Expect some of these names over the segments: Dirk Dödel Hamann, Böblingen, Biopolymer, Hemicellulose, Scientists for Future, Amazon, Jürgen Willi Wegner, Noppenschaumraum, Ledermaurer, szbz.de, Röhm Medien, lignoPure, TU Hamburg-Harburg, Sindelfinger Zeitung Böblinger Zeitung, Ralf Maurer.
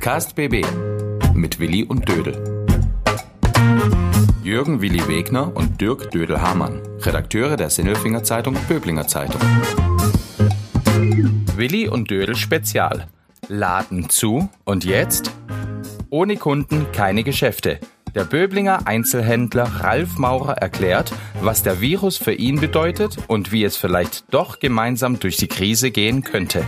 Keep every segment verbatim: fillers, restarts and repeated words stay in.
Podcast B B mit Willi und Dödel. Jürgen Willi Wegner und Dirk Dödel Hamann, Redakteure der Sindelfinger Zeitung Böblinger Zeitung. Willi und Dödel Spezial. Laden zu und jetzt? Ohne Kunden keine Geschäfte. Der Böblinger Einzelhändler Ralf Maurer erklärt, was der Virus für ihn bedeutet und wie es vielleicht doch gemeinsam durch die Krise gehen könnte.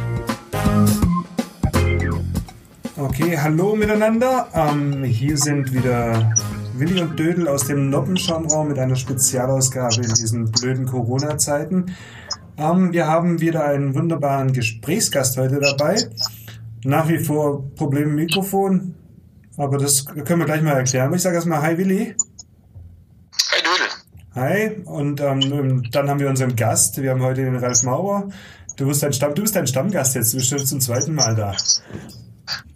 Okay, hallo miteinander. Ähm, hier sind wieder Willi und Dödel aus dem Noppenschaumraum mit einer Spezialausgabe in diesen blöden Corona-Zeiten. Ähm, wir haben wieder einen wunderbaren Gesprächsgast heute dabei. Nach wie vor Probleme mit Mikrofon. Aber das können wir gleich mal erklären. Ich sage erstmal Hi Willi. Hi Dödel. Hi, und ähm, dann haben wir unseren Gast. Wir haben heute den Ralf Maurer. Du bist ein, Stamm, du bist ein Stammgast jetzt, du bist schon zum zweiten Mal da.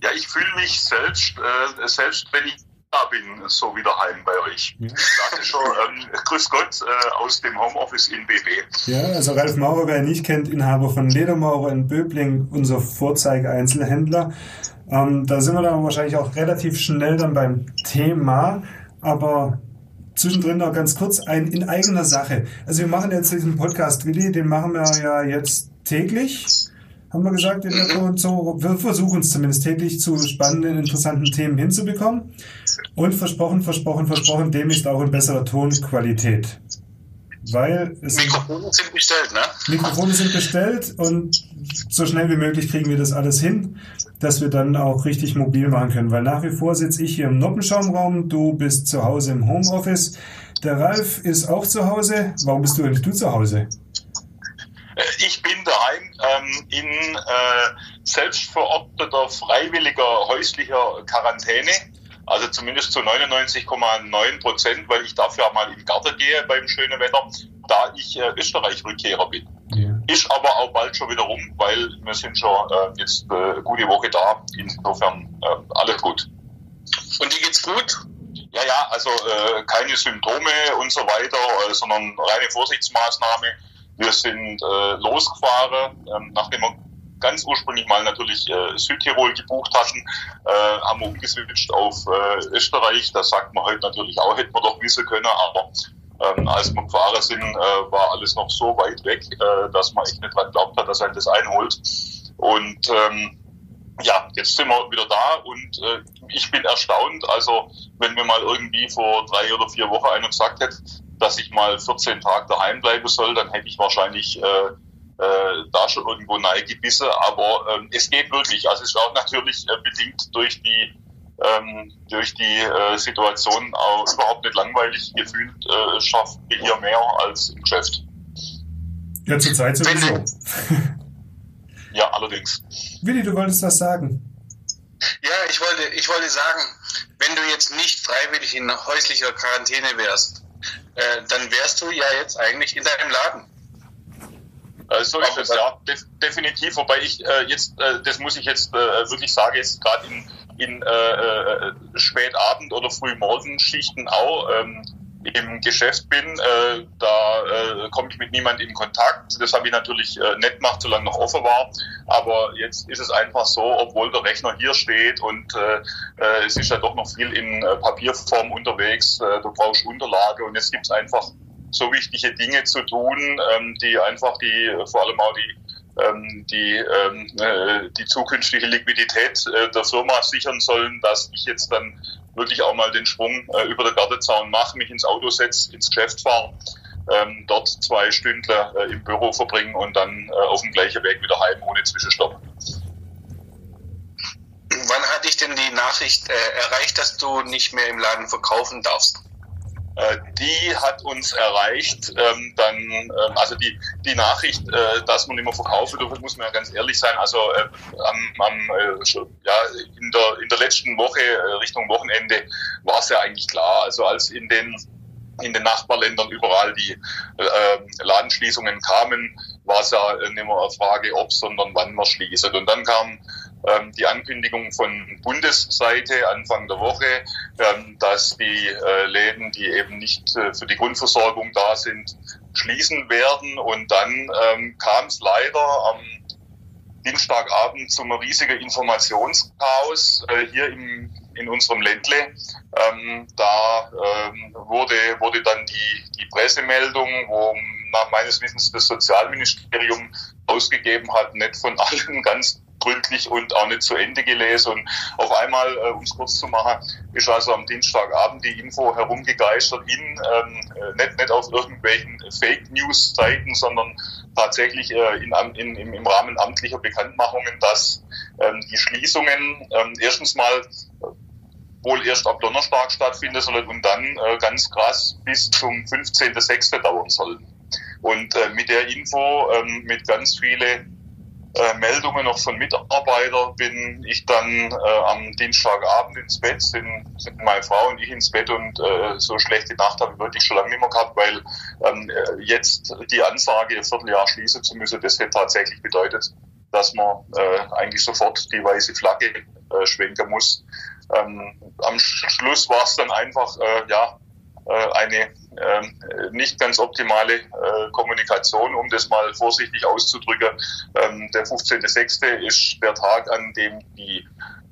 Ja, ich fühle mich selbst, äh, selbst wenn ich da bin, so wieder heim bei euch. Ja. Klassischer ähm, Grüß Gott äh, aus dem Homeoffice in B B. Ja, also Ralf Maurer, wer ihn nicht kennt, Inhaber von Ledermaurer in Böblingen, unser Vorzeige-Einzelhändler. Ähm, da sind wir dann wahrscheinlich auch relativ schnell dann beim Thema, aber zwischendrin noch ganz kurz ein in eigener Sache. Also wir machen jetzt diesen Podcast, Willi, den machen wir ja jetzt täglich, haben wir gesagt, wir versuchen es zumindest täglich zu spannenden, interessanten Themen hinzubekommen und versprochen, versprochen, versprochen, demnächst auch in besserer Tonqualität. Weil es Mikrofone sind bestellt, ne? Mikrofone sind bestellt und so schnell wie möglich kriegen wir das alles hin, dass wir dann auch richtig mobil machen können. Weil nach wie vor sitze ich hier im Noppenschaumraum, du bist zu Hause im Homeoffice, der Ralf ist auch zu Hause. Warum bist du denn du zu Hause? Ich bin daheim ähm, in äh, selbstverordneter, freiwilliger, häuslicher Quarantäne. Also zumindest zu neunundneunzig Komma neun Prozent, weil ich dafür mal im Garten gehe beim schönen Wetter, da ich äh, Österreich-Rückkehrer bin. Ja. Ist aber auch bald schon wieder rum, weil wir sind schon äh, jetzt eine äh, gute Woche da. Insofern äh, alles gut. Und dir geht's gut? Ja, ja, also äh, keine Symptome und so weiter, äh, sondern reine Vorsichtsmaßnahme. Wir sind äh, losgefahren, äh, nachdem wir ganz ursprünglich mal natürlich äh, Südtirol gebucht hatten, äh, haben wir umgeswitcht auf äh, Österreich. Das sagt man heute natürlich auch, hätten wir doch wissen können, aber ähm, als wir gefahren sind, äh, war alles noch so weit weg, äh, dass man echt nicht dran glaubt hat, dass er das einholt. Und ähm, ja, jetzt sind wir wieder da und äh, ich bin erstaunt, also wenn mir mal irgendwie vor drei oder vier Wochen einer gesagt hätte, dass ich mal vierzehn Tage daheim bleiben soll, dann hätte ich wahrscheinlich äh, Äh, da schon irgendwo neigebissen, aber ähm, es geht wirklich. Also es ist auch natürlich äh, bedingt durch die ähm, durch die äh, Situation auch überhaupt nicht langweilig gefühlt, äh, schafft wir hier mehr als im Geschäft. Ja, zur Zeit sowieso. Ja, allerdings. Willi, du wolltest was sagen. Ja, ich wollte, ich wollte sagen, wenn du jetzt nicht freiwillig in häuslicher Quarantäne wärst, äh, dann wärst du ja jetzt eigentlich in deinem Laden. So ist es, ja, def- definitiv, wobei ich äh, jetzt, äh, das muss ich jetzt äh, wirklich sagen, jetzt gerade in, in äh, Spätabend- oder Frühmorgenschichten auch ähm, im Geschäft bin, äh, da äh, komme ich mit niemandem in Kontakt, das habe ich natürlich äh, nicht gemacht, solange noch offen war, aber jetzt ist es einfach so, obwohl der Rechner hier steht und äh, äh, es ist ja doch noch viel in äh, Papierform unterwegs, äh, du brauchst Unterlage und jetzt gibt es einfach so wichtige Dinge zu tun, die einfach die, vor allem auch die, die, die zukünftige Liquidität der Firma sichern sollen, dass ich jetzt dann wirklich auch mal den Sprung über den Gartenzaun mache, mich ins Auto setze, ins Geschäft fahre, dort zwei Stunden im Büro verbringen und dann auf dem gleichen Weg wieder heim ohne Zwischenstopp. Wann hat dich denn die Nachricht erreicht, dass du nicht mehr im Laden verkaufen darfst? Die hat uns erreicht, ähm, dann, ähm, also die, die Nachricht, äh, dass man nicht mehr verkaufen darf, muss man ja ganz ehrlich sein, also äh, am, am, äh, schon, ja, in der, in der letzten Woche, äh, Richtung Wochenende, war es ja eigentlich klar, also als in den, in den Nachbarländern überall die äh, Ladenschließungen kamen, war es ja äh, nicht mehr eine Frage, ob, sondern wann man schließt. Und dann kam ähm, die Ankündigung von Bundesseite Anfang der Woche, ähm, dass die äh, Läden, die eben nicht äh, für die Grundversorgung da sind, schließen werden. Und dann ähm, kam es leider am Dienstagabend zu einem riesigen Informationschaos äh, hier im, in unserem Ländle. Ähm, da ähm, wurde, wurde dann die, die Pressemeldung, wo nach meines Wissens das Sozialministerium ausgegeben hat, nicht von allen ganz gründlich und auch nicht zu Ende gelesen. Und auf einmal, äh, um es kurz zu machen, ist also am Dienstagabend die Info herumgegeistert in, ähm, nicht, nicht auf irgendwelchen Fake-News-Seiten, sondern tatsächlich äh, in, in, im, im Rahmen amtlicher Bekanntmachungen, dass ähm, die Schließungen ähm, erstens mal wohl erst ab Donnerstag stattfinden sollen und dann äh, ganz krass bis zum fünfzehnten sechsten dauern sollen. Und äh, mit der Info, äh, mit ganz vielen Äh, Meldungen noch von Mitarbeitern, bin ich dann äh, am Dienstagabend ins Bett, sind, sind meine Frau und ich ins Bett und äh, so schlechte Nacht habe ich wirklich schon lange nicht mehr gehabt, weil ähm, jetzt die Ansage, ein Vierteljahr schließen zu müssen, das hätte tatsächlich bedeutet, dass man äh, eigentlich sofort die weiße Flagge äh, schwenken muss. Ähm, am Schluss war es dann einfach, äh, ja, eine äh, nicht ganz optimale äh, Kommunikation, um das mal vorsichtig auszudrücken. Ähm, der fünfzehnte sechste ist der Tag, an dem die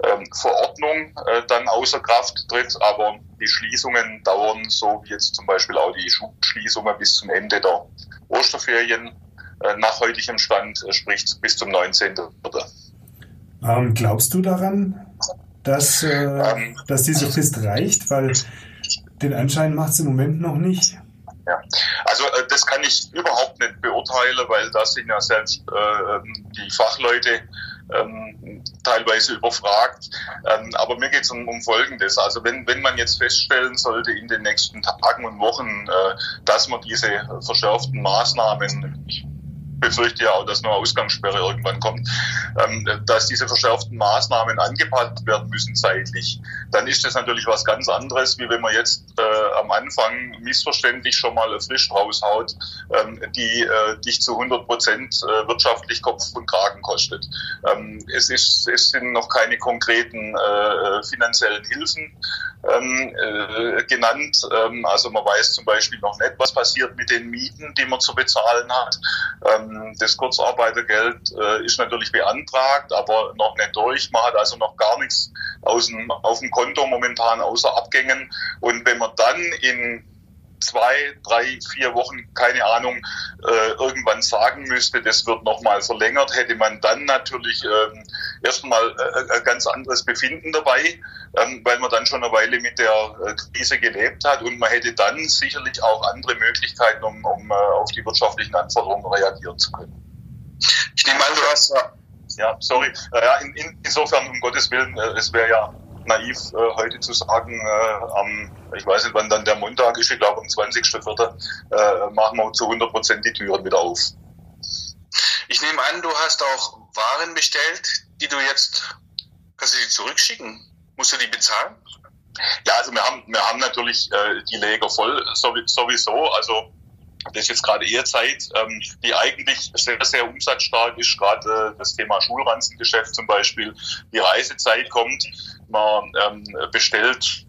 ähm, Verordnung äh, dann außer Kraft tritt, aber die Schließungen dauern, so wie jetzt zum Beispiel auch die Schulschließungen bis zum Ende der Osterferien, äh, nach heutigem Stand, äh, sprich bis zum neunzehnten Ähm, glaubst du daran, dass, äh, ähm, dass diese Frist reicht? Weil den Anschein macht es im Moment noch nicht. Ja, also äh, das kann ich überhaupt nicht beurteilen, weil da sind ja selbst äh, die Fachleute ähm, teilweise überfragt. Ähm, aber mir geht es um, um Folgendes. Also wenn, wenn man jetzt feststellen sollte in den nächsten Tagen und Wochen, äh, dass man diese verschärften Maßnahmen, ich befürchte ja auch, dass nur Ausgangssperre irgendwann kommt, ähm, dass diese verschärften Maßnahmen angepasst werden müssen zeitlich, dann ist das natürlich was ganz anderes, wie wenn man jetzt äh, am Anfang missverständlich schon mal frisch raushaut, ähm, die äh, dich zu hundert Prozent äh, wirtschaftlich Kopf und Kragen kostet. Ähm, es, ist, es sind noch keine konkreten äh, finanziellen Hilfen ähm, äh, genannt. Ähm, also man weiß zum Beispiel noch nicht, was passiert mit den Mieten, die man zu bezahlen hat. Ähm, Das Kurzarbeitergeld äh, ist natürlich beantragt, aber noch nicht durch. Man hat also noch gar nichts aus dem, auf dem Konto momentan außer Abgängen. Und wenn man dann in zwei, drei, vier Wochen, keine Ahnung, äh, irgendwann sagen müsste, das wird nochmal verlängert, hätte man dann natürlich ähm, erstmal äh, ein ganz anderes Befinden dabei, ähm, weil man dann schon eine Weile mit der äh, Krise gelebt hat und man hätte dann sicherlich auch andere Möglichkeiten, um, um äh, auf die wirtschaftlichen Anforderungen reagieren zu können. Ich nehme an, du hast ja, ja sorry, ja, in, in, insofern um Gottes Willen, äh, es wäre ja naiv äh, heute zu sagen, äh, am, ich weiß nicht, wann dann der Montag ist, ich glaube am zwanzigsten vierten äh, machen wir zu hundert Prozent die Türen wieder auf. Ich nehme an, du hast auch Waren bestellt, die du jetzt, kannst du die zurückschicken? Musst du die bezahlen? Ja, also wir haben, wir haben natürlich äh, die Läger voll sowieso, also das ist jetzt gerade eher Zeit, ähm, die eigentlich sehr, sehr umsatzstark ist, gerade äh, das Thema Schulranzengeschäft zum Beispiel. Die Reisezeit kommt, man ähm, bestellt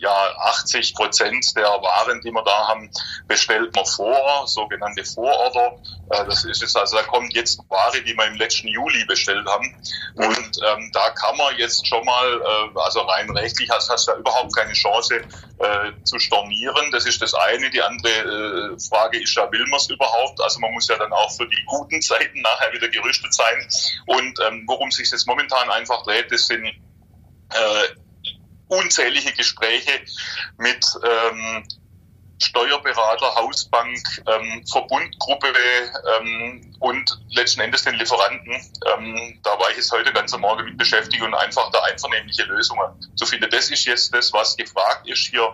ja achtzig Prozent der Waren, die wir da haben, bestellt man vor, sogenannte Vororder. Äh, das ist jetzt, also da kommt jetzt Ware, die wir im letzten Juli bestellt haben. Und ähm, da kann man jetzt schon mal, äh, also rein rechtlich hast du da überhaupt keine Chance äh, zu stornieren. Das ist das eine. Die andere äh, Frage ist ja, will man es überhaupt? Also man muss ja dann auch für die guten Zeiten nachher wieder gerüstet sein. Und ähm, worum sich das momentan einfach dreht, das sind äh, unzählige Gespräche mit ähm, Steuerberater, Hausbank, ähm, Verbundgruppe ähm, und letzten Endes den Lieferanten. Ähm, da war ich jetzt heute ganzen Morgen mit beschäftigt und einfach da einvernehmliche Lösungen zu finden. Das ist jetzt das, was gefragt ist hier.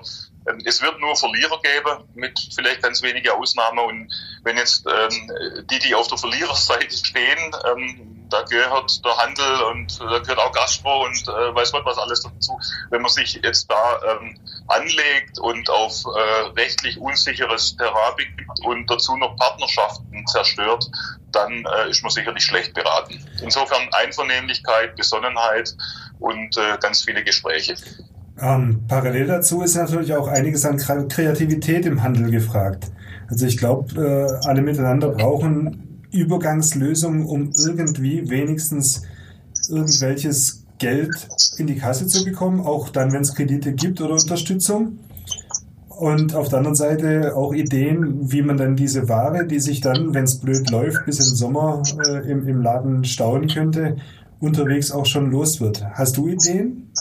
Ähm, es wird nur Verlierer geben, mit vielleicht ganz wenigen Ausnahmen. Und wenn jetzt ähm, die, die auf der Verliererseite stehen, ähm, da gehört der Handel und da gehört auch Gastro und äh, weiß Gott was alles dazu. Wenn man sich jetzt da ähm, anlegt und auf äh, rechtlich unsicheres Terrain begibt und dazu noch Partnerschaften zerstört, dann äh, ist man sicherlich schlecht beraten. Insofern Einvernehmlichkeit, Besonnenheit und äh, ganz viele Gespräche. Ähm, parallel dazu ist natürlich auch einiges an Kreativität im Handel gefragt. Also ich glaube, äh, alle miteinander brauchen Übergangslösung, um irgendwie wenigstens irgendwelches Geld in die Kasse zu bekommen, auch dann, wenn es Kredite gibt oder Unterstützung. Und auf der anderen Seite auch Ideen, wie man dann diese Ware, die sich dann, wenn es blöd läuft, bis im Sommer äh, im, im Laden stauen könnte, unterwegs auch schon los wird. Hast du Ideen?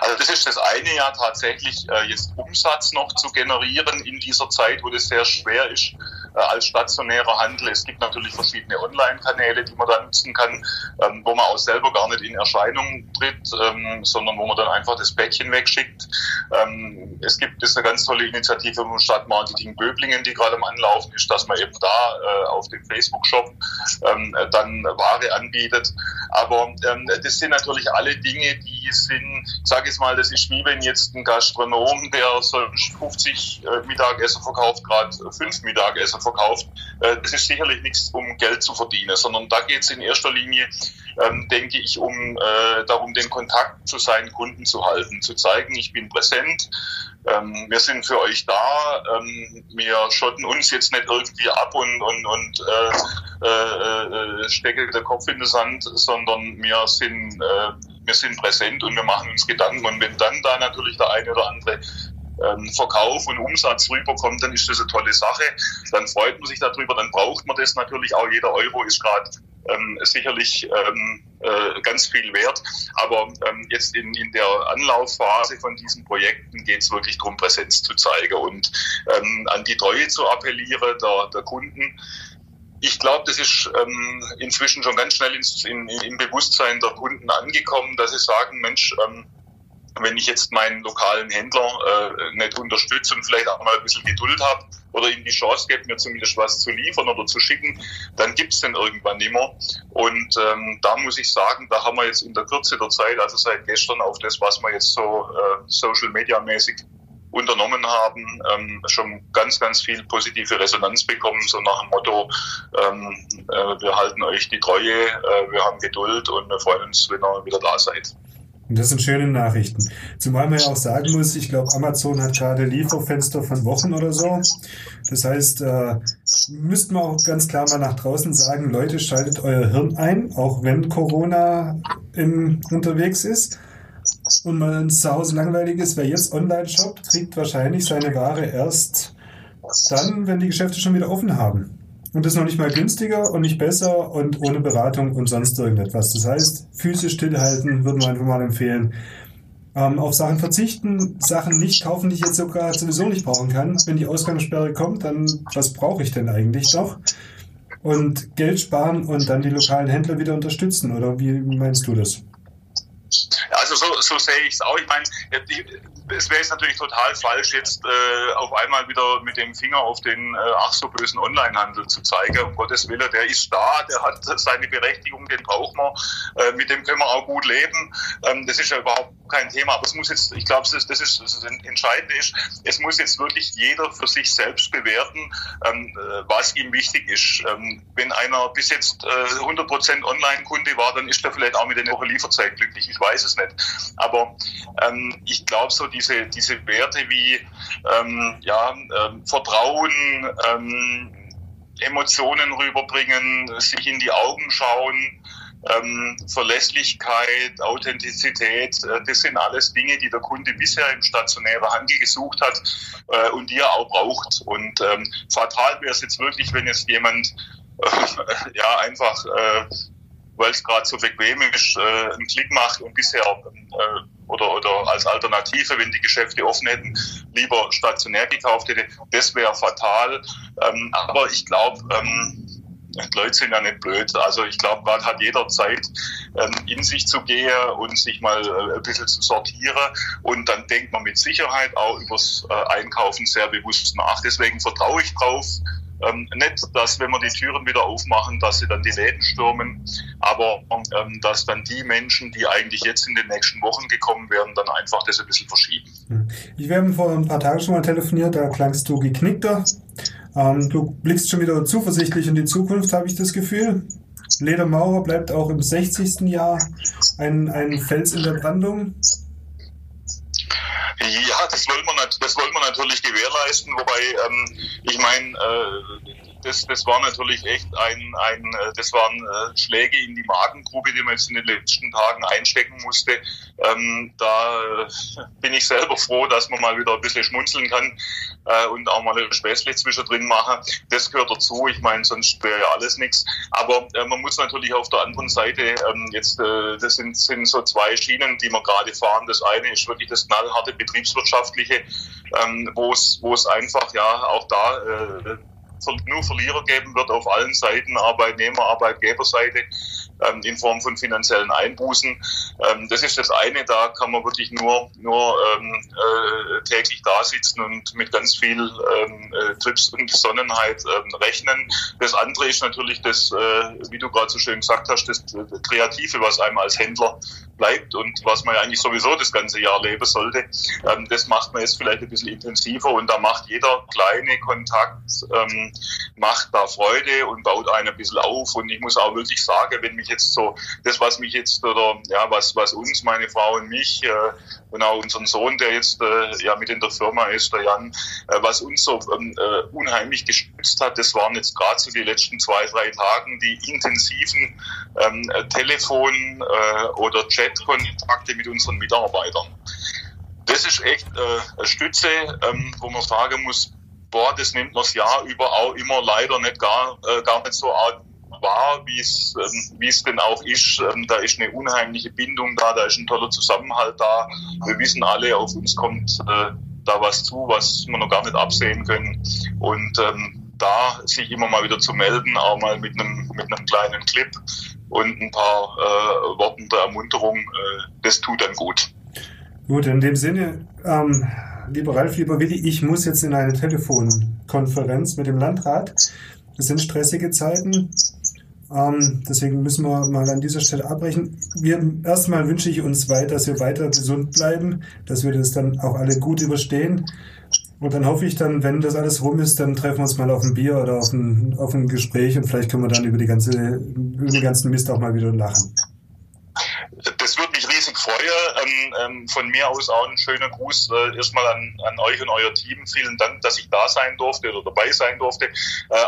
Also das ist das eine, ja tatsächlich äh, jetzt Umsatz noch zu generieren in dieser Zeit, wo das sehr schwer ist äh, als stationärer Handel. Es gibt natürlich verschiedene Online-Kanäle, die man da nutzen kann, ähm, wo man auch selber gar nicht in Erscheinung tritt, ähm, sondern wo man dann einfach das Päckchen wegschickt. Ähm, es gibt das eine ganz tolle Initiative vom Stadtmarketing Böblingen, die gerade am Anlaufen ist, dass man eben da äh, auf dem Facebook-Shop ähm, dann Ware anbietet. Aber ähm, das sind natürlich alle Dinge, die sind, ich sage jetzt mal, das ist wie wenn jetzt ein Gastronom, der so fünfzig äh, Mittagessen verkauft, gerade fünf Mittagessen verkauft, äh, das ist sicherlich nichts, um Geld zu verdienen, sondern da geht es in erster Linie, ähm, denke ich, um äh, darum, den Kontakt zu seinen Kunden zu halten, zu zeigen, ich bin präsent, ähm, wir sind für euch da, ähm, wir schotten uns jetzt nicht irgendwie ab und, und, und äh, äh, äh, stecken den Kopf in den Sand, sondern wir sind äh, wir sind präsent und wir machen uns Gedanken. Und wenn dann da natürlich der eine oder andere ähm, Verkauf und Umsatz rüberkommt, dann ist das eine tolle Sache. Dann freut man sich darüber, dann braucht man das natürlich auch. Jeder Euro ist gerade ähm, sicherlich ähm, äh, ganz viel wert. Aber ähm, jetzt in, in der Anlaufphase von diesen Projekten geht es wirklich darum, Präsenz zu zeigen und ähm, an die Treue zu appellieren der, der Kunden. Ich glaube, das ist ähm, inzwischen schon ganz schnell ins, in, im Bewusstsein der Kunden angekommen, dass sie sagen, Mensch, ähm, wenn ich jetzt meinen lokalen Händler äh, nicht unterstütze und vielleicht auch mal ein bisschen Geduld habe oder ihm die Chance gebe, mir zumindest was zu liefern oder zu schicken, dann gibt es den irgendwann nicht mehr. Und ähm, da muss ich sagen, da haben wir jetzt in der Kürze der Zeit, also seit gestern auf das, was wir jetzt so äh, Social-Media-mäßig unternommen haben, ähm, schon ganz, ganz viel positive Resonanz bekommen, so nach dem Motto, ähm, äh, wir halten euch die Treue, äh, wir haben Geduld und wir freuen uns, wenn ihr wieder da seid. Und das sind schöne Nachrichten. Zumal man ja auch sagen muss, ich glaube, Amazon hat gerade Lieferfenster von Wochen oder so. Das heißt, äh, müssten wir auch ganz klar mal nach draußen sagen, Leute, schaltet euer Hirn ein, auch wenn Corona im, unterwegs ist. Und man zu Hause langweilig ist, wer jetzt online shoppt, kriegt wahrscheinlich seine Ware erst dann, wenn die Geschäfte schon wieder offen haben. Und das noch nicht mal günstiger und nicht besser und ohne Beratung und sonst irgendetwas. Das heißt, Füße stillhalten, würden wir einfach mal empfehlen. Ähm, auf Sachen verzichten, Sachen nicht kaufen, die ich jetzt sogar sowieso nicht brauchen kann. Wenn die Ausgangssperre kommt, dann was brauche ich denn eigentlich noch? Und Geld sparen und dann die lokalen Händler wieder unterstützen. Oder wie meinst du das? Also so, so sehe ich es auch. Ich meine, es wäre jetzt natürlich total falsch, jetzt äh, auf einmal wieder mit dem Finger auf den äh, ach so bösen Onlinehandel zu zeigen. Um Gottes Willen, der ist da, der hat seine Berechtigung, den braucht man, äh, mit dem können wir auch gut leben. Ähm, das ist ja überhaupt kein Thema. Aber es muss jetzt, ich glaube, das, das ist das Entscheidende ist, es muss jetzt wirklich jeder für sich selbst bewerten, ähm, was ihm wichtig ist. Ähm, wenn einer bis jetzt äh, hundert Prozent Online-Kunde war, dann ist er vielleicht auch mit einer Woche Lieferzeit glücklich. Ich weiß es nicht. Aber ähm, ich glaube, so diese, diese Werte wie ähm, ja, ähm, Vertrauen, ähm, Emotionen rüberbringen, sich in die Augen schauen, ähm, Verlässlichkeit, Authentizität, äh, das sind alles Dinge, die der Kunde bisher im stationären Handel gesucht hat äh, und die er auch braucht. Und ähm, fatal wäre es jetzt wirklich, wenn jetzt jemand äh, ja einfach... Äh, weil es gerade so bequem ist, äh, einen Klick macht und bisher äh, oder, oder als Alternative, wenn die Geschäfte offen hätten, lieber stationär gekauft hätte. Das wäre fatal. Ähm, aber ich glaube, ähm, die Leute sind ja nicht blöd. Also ich glaube, gerade hat jeder Zeit, ähm, in sich zu gehen und sich mal äh, ein bisschen zu sortieren. Und dann denkt man mit Sicherheit auch übers äh, Einkaufen sehr bewusst nach. Deswegen vertraue ich drauf. Ähm, nicht, dass wenn wir die Türen wieder aufmachen, dass sie dann die Läden stürmen, aber ähm, dass dann die Menschen, die eigentlich jetzt in den nächsten Wochen gekommen wären, dann einfach das ein bisschen verschieben. Ich habe vor ein paar Tagen schon mal telefoniert, da klangst du geknickter. Ähm, du blickst schon wieder zuversichtlich in die Zukunft, habe ich das Gefühl. Ledermaurer bleibt auch im sechzigsten Jahr ein, ein Fels in der Brandung. Ja, das wollen wir, das wollen wir natürlich gewährleisten, wobei, ähm, ich meine, äh, das, das war natürlich echt ein, ein, das waren Schläge in die Magengrube, die man jetzt in den letzten Tagen einstecken musste. Ähm, da bin ich selber froh, dass man mal wieder ein bisschen schmunzeln kann äh, und auch mal ein Späßle zwischendrin machen. Das gehört dazu. Ich meine, sonst wäre ja alles nichts. Aber äh, man muss natürlich auf der anderen Seite ähm, jetzt, äh, das sind, sind so zwei Schienen, die wir gerade fahren. Das eine ist wirklich das knallharte betriebswirtschaftliche, ähm, wo es, wo es einfach ja auch da äh, nur Verlierer geben wird auf allen Seiten, Arbeitnehmer, Arbeitgeberseite, ähm, in Form von finanziellen Einbußen. Ähm, das ist das eine, da kann man wirklich nur, nur ähm, äh, täglich da sitzen und mit ganz viel ähm, äh, Trips und Besonnenheit ähm, rechnen. Das andere ist natürlich das, äh, wie du gerade so schön gesagt hast, das Kreative, was einem als Händler bleibt und was man ja eigentlich sowieso das ganze Jahr leben sollte. Ähm, das macht man jetzt vielleicht ein bisschen intensiver und da macht jeder kleine Kontakt, ähm, macht da Freude und baut einen ein bisschen auf. Und ich muss auch wirklich sagen, wenn mich jetzt so, das was mich jetzt, oder ja, was, was uns, meine Frau und mich äh, und auch unseren Sohn, der jetzt äh, ja mit in der Firma ist, der Jan, äh, was uns so äh, unheimlich gestützt hat, das waren jetzt gerade so die letzten zwei, drei Tagen die intensiven äh, Telefon- äh, oder Chat-Kontakte mit unseren Mitarbeitern. Das ist echt äh, eine Stütze, äh, wo man sagen muss, boah, das nimmt man das Jahr über auch immer leider nicht gar, äh, gar nicht so wahr, wie es ähm, wie es denn auch ist. Ähm, da ist eine unheimliche Bindung da, da ist ein toller Zusammenhalt da. Wir wissen alle, auf uns kommt äh, da was zu, was wir noch gar nicht absehen können. Und ähm, da sich immer mal wieder zu melden, auch mal mit einem mit einem kleinen Clip und ein paar äh, Worten der Ermunterung, äh, das tut dann gut. Gut, in dem Sinne, ähm, lieber Ralf, lieber Willi, ich muss jetzt in eine Telefonkonferenz mit dem Landrat. Das sind stressige Zeiten, ähm, deswegen müssen wir mal an dieser Stelle abbrechen. Wir, erstmal wünsche ich uns weit, dass wir weiter gesund bleiben, dass wir das dann auch alle gut überstehen. Und dann hoffe ich dann, wenn das alles rum ist, dann treffen wir uns mal auf ein Bier oder auf ein, auf ein Gespräch und vielleicht können wir dann über, die ganze, über den ganzen Mist auch mal wieder lachen. Das würde mich riesig freuen. Ähm, ähm, von mir aus auch einen schönen Gruß äh, erstmal an, an euch und euer Team. Vielen Dank, dass ich da sein durfte oder dabei sein durfte. Äh,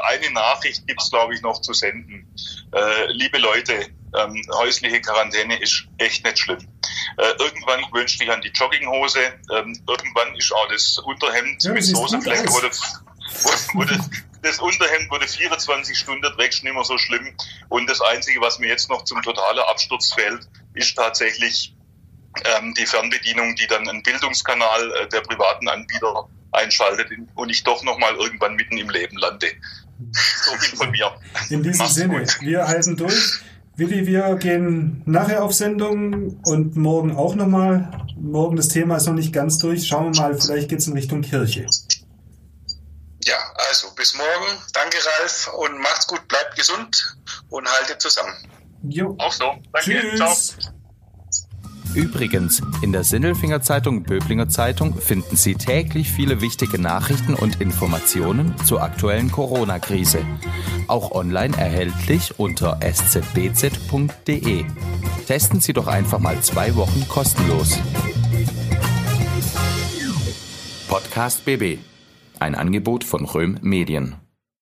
eine Nachricht gibt es, glaube ich, noch zu senden. Äh, liebe Leute, ähm, häusliche Quarantäne ist echt nicht schlimm. Äh, irgendwann gewöhnst du dich an die Jogginghose. Ähm, irgendwann ist auch das Unterhemd ja, mit Soßenflecken oder... Wurde, das Unterhemd wurde vierundzwanzig Stunden trägst, nicht mehr so schlimm. Und das Einzige, was mir jetzt noch zum totalen Absturz fällt, ist tatsächlich ähm, die Fernbedienung, die dann einen Bildungskanal äh, der privaten Anbieter einschaltet und ich doch nochmal irgendwann mitten im Leben lande. So viel von mir. In diesem Mach's Sinne, gut. Wir halten durch. Willi, wir gehen nachher auf Sendung und morgen auch nochmal. Morgen, das Thema ist noch nicht ganz durch. Schauen wir mal, vielleicht geht es in Richtung Kirche. Ja, also bis morgen. Danke, Ralf. Und macht's gut, bleibt gesund und haltet zusammen. Jo. Auch so. Danke. Tschüss. Ciao. Übrigens, in der Sindelfinger Zeitung Böblinger Zeitung finden Sie täglich viele wichtige Nachrichten und Informationen zur aktuellen Corona-Krise. Auch online erhältlich unter s z b z punkt d e. Testen Sie doch einfach mal zwei Wochen kostenlos. Podcast B B. Ein Angebot von Röhm Medien.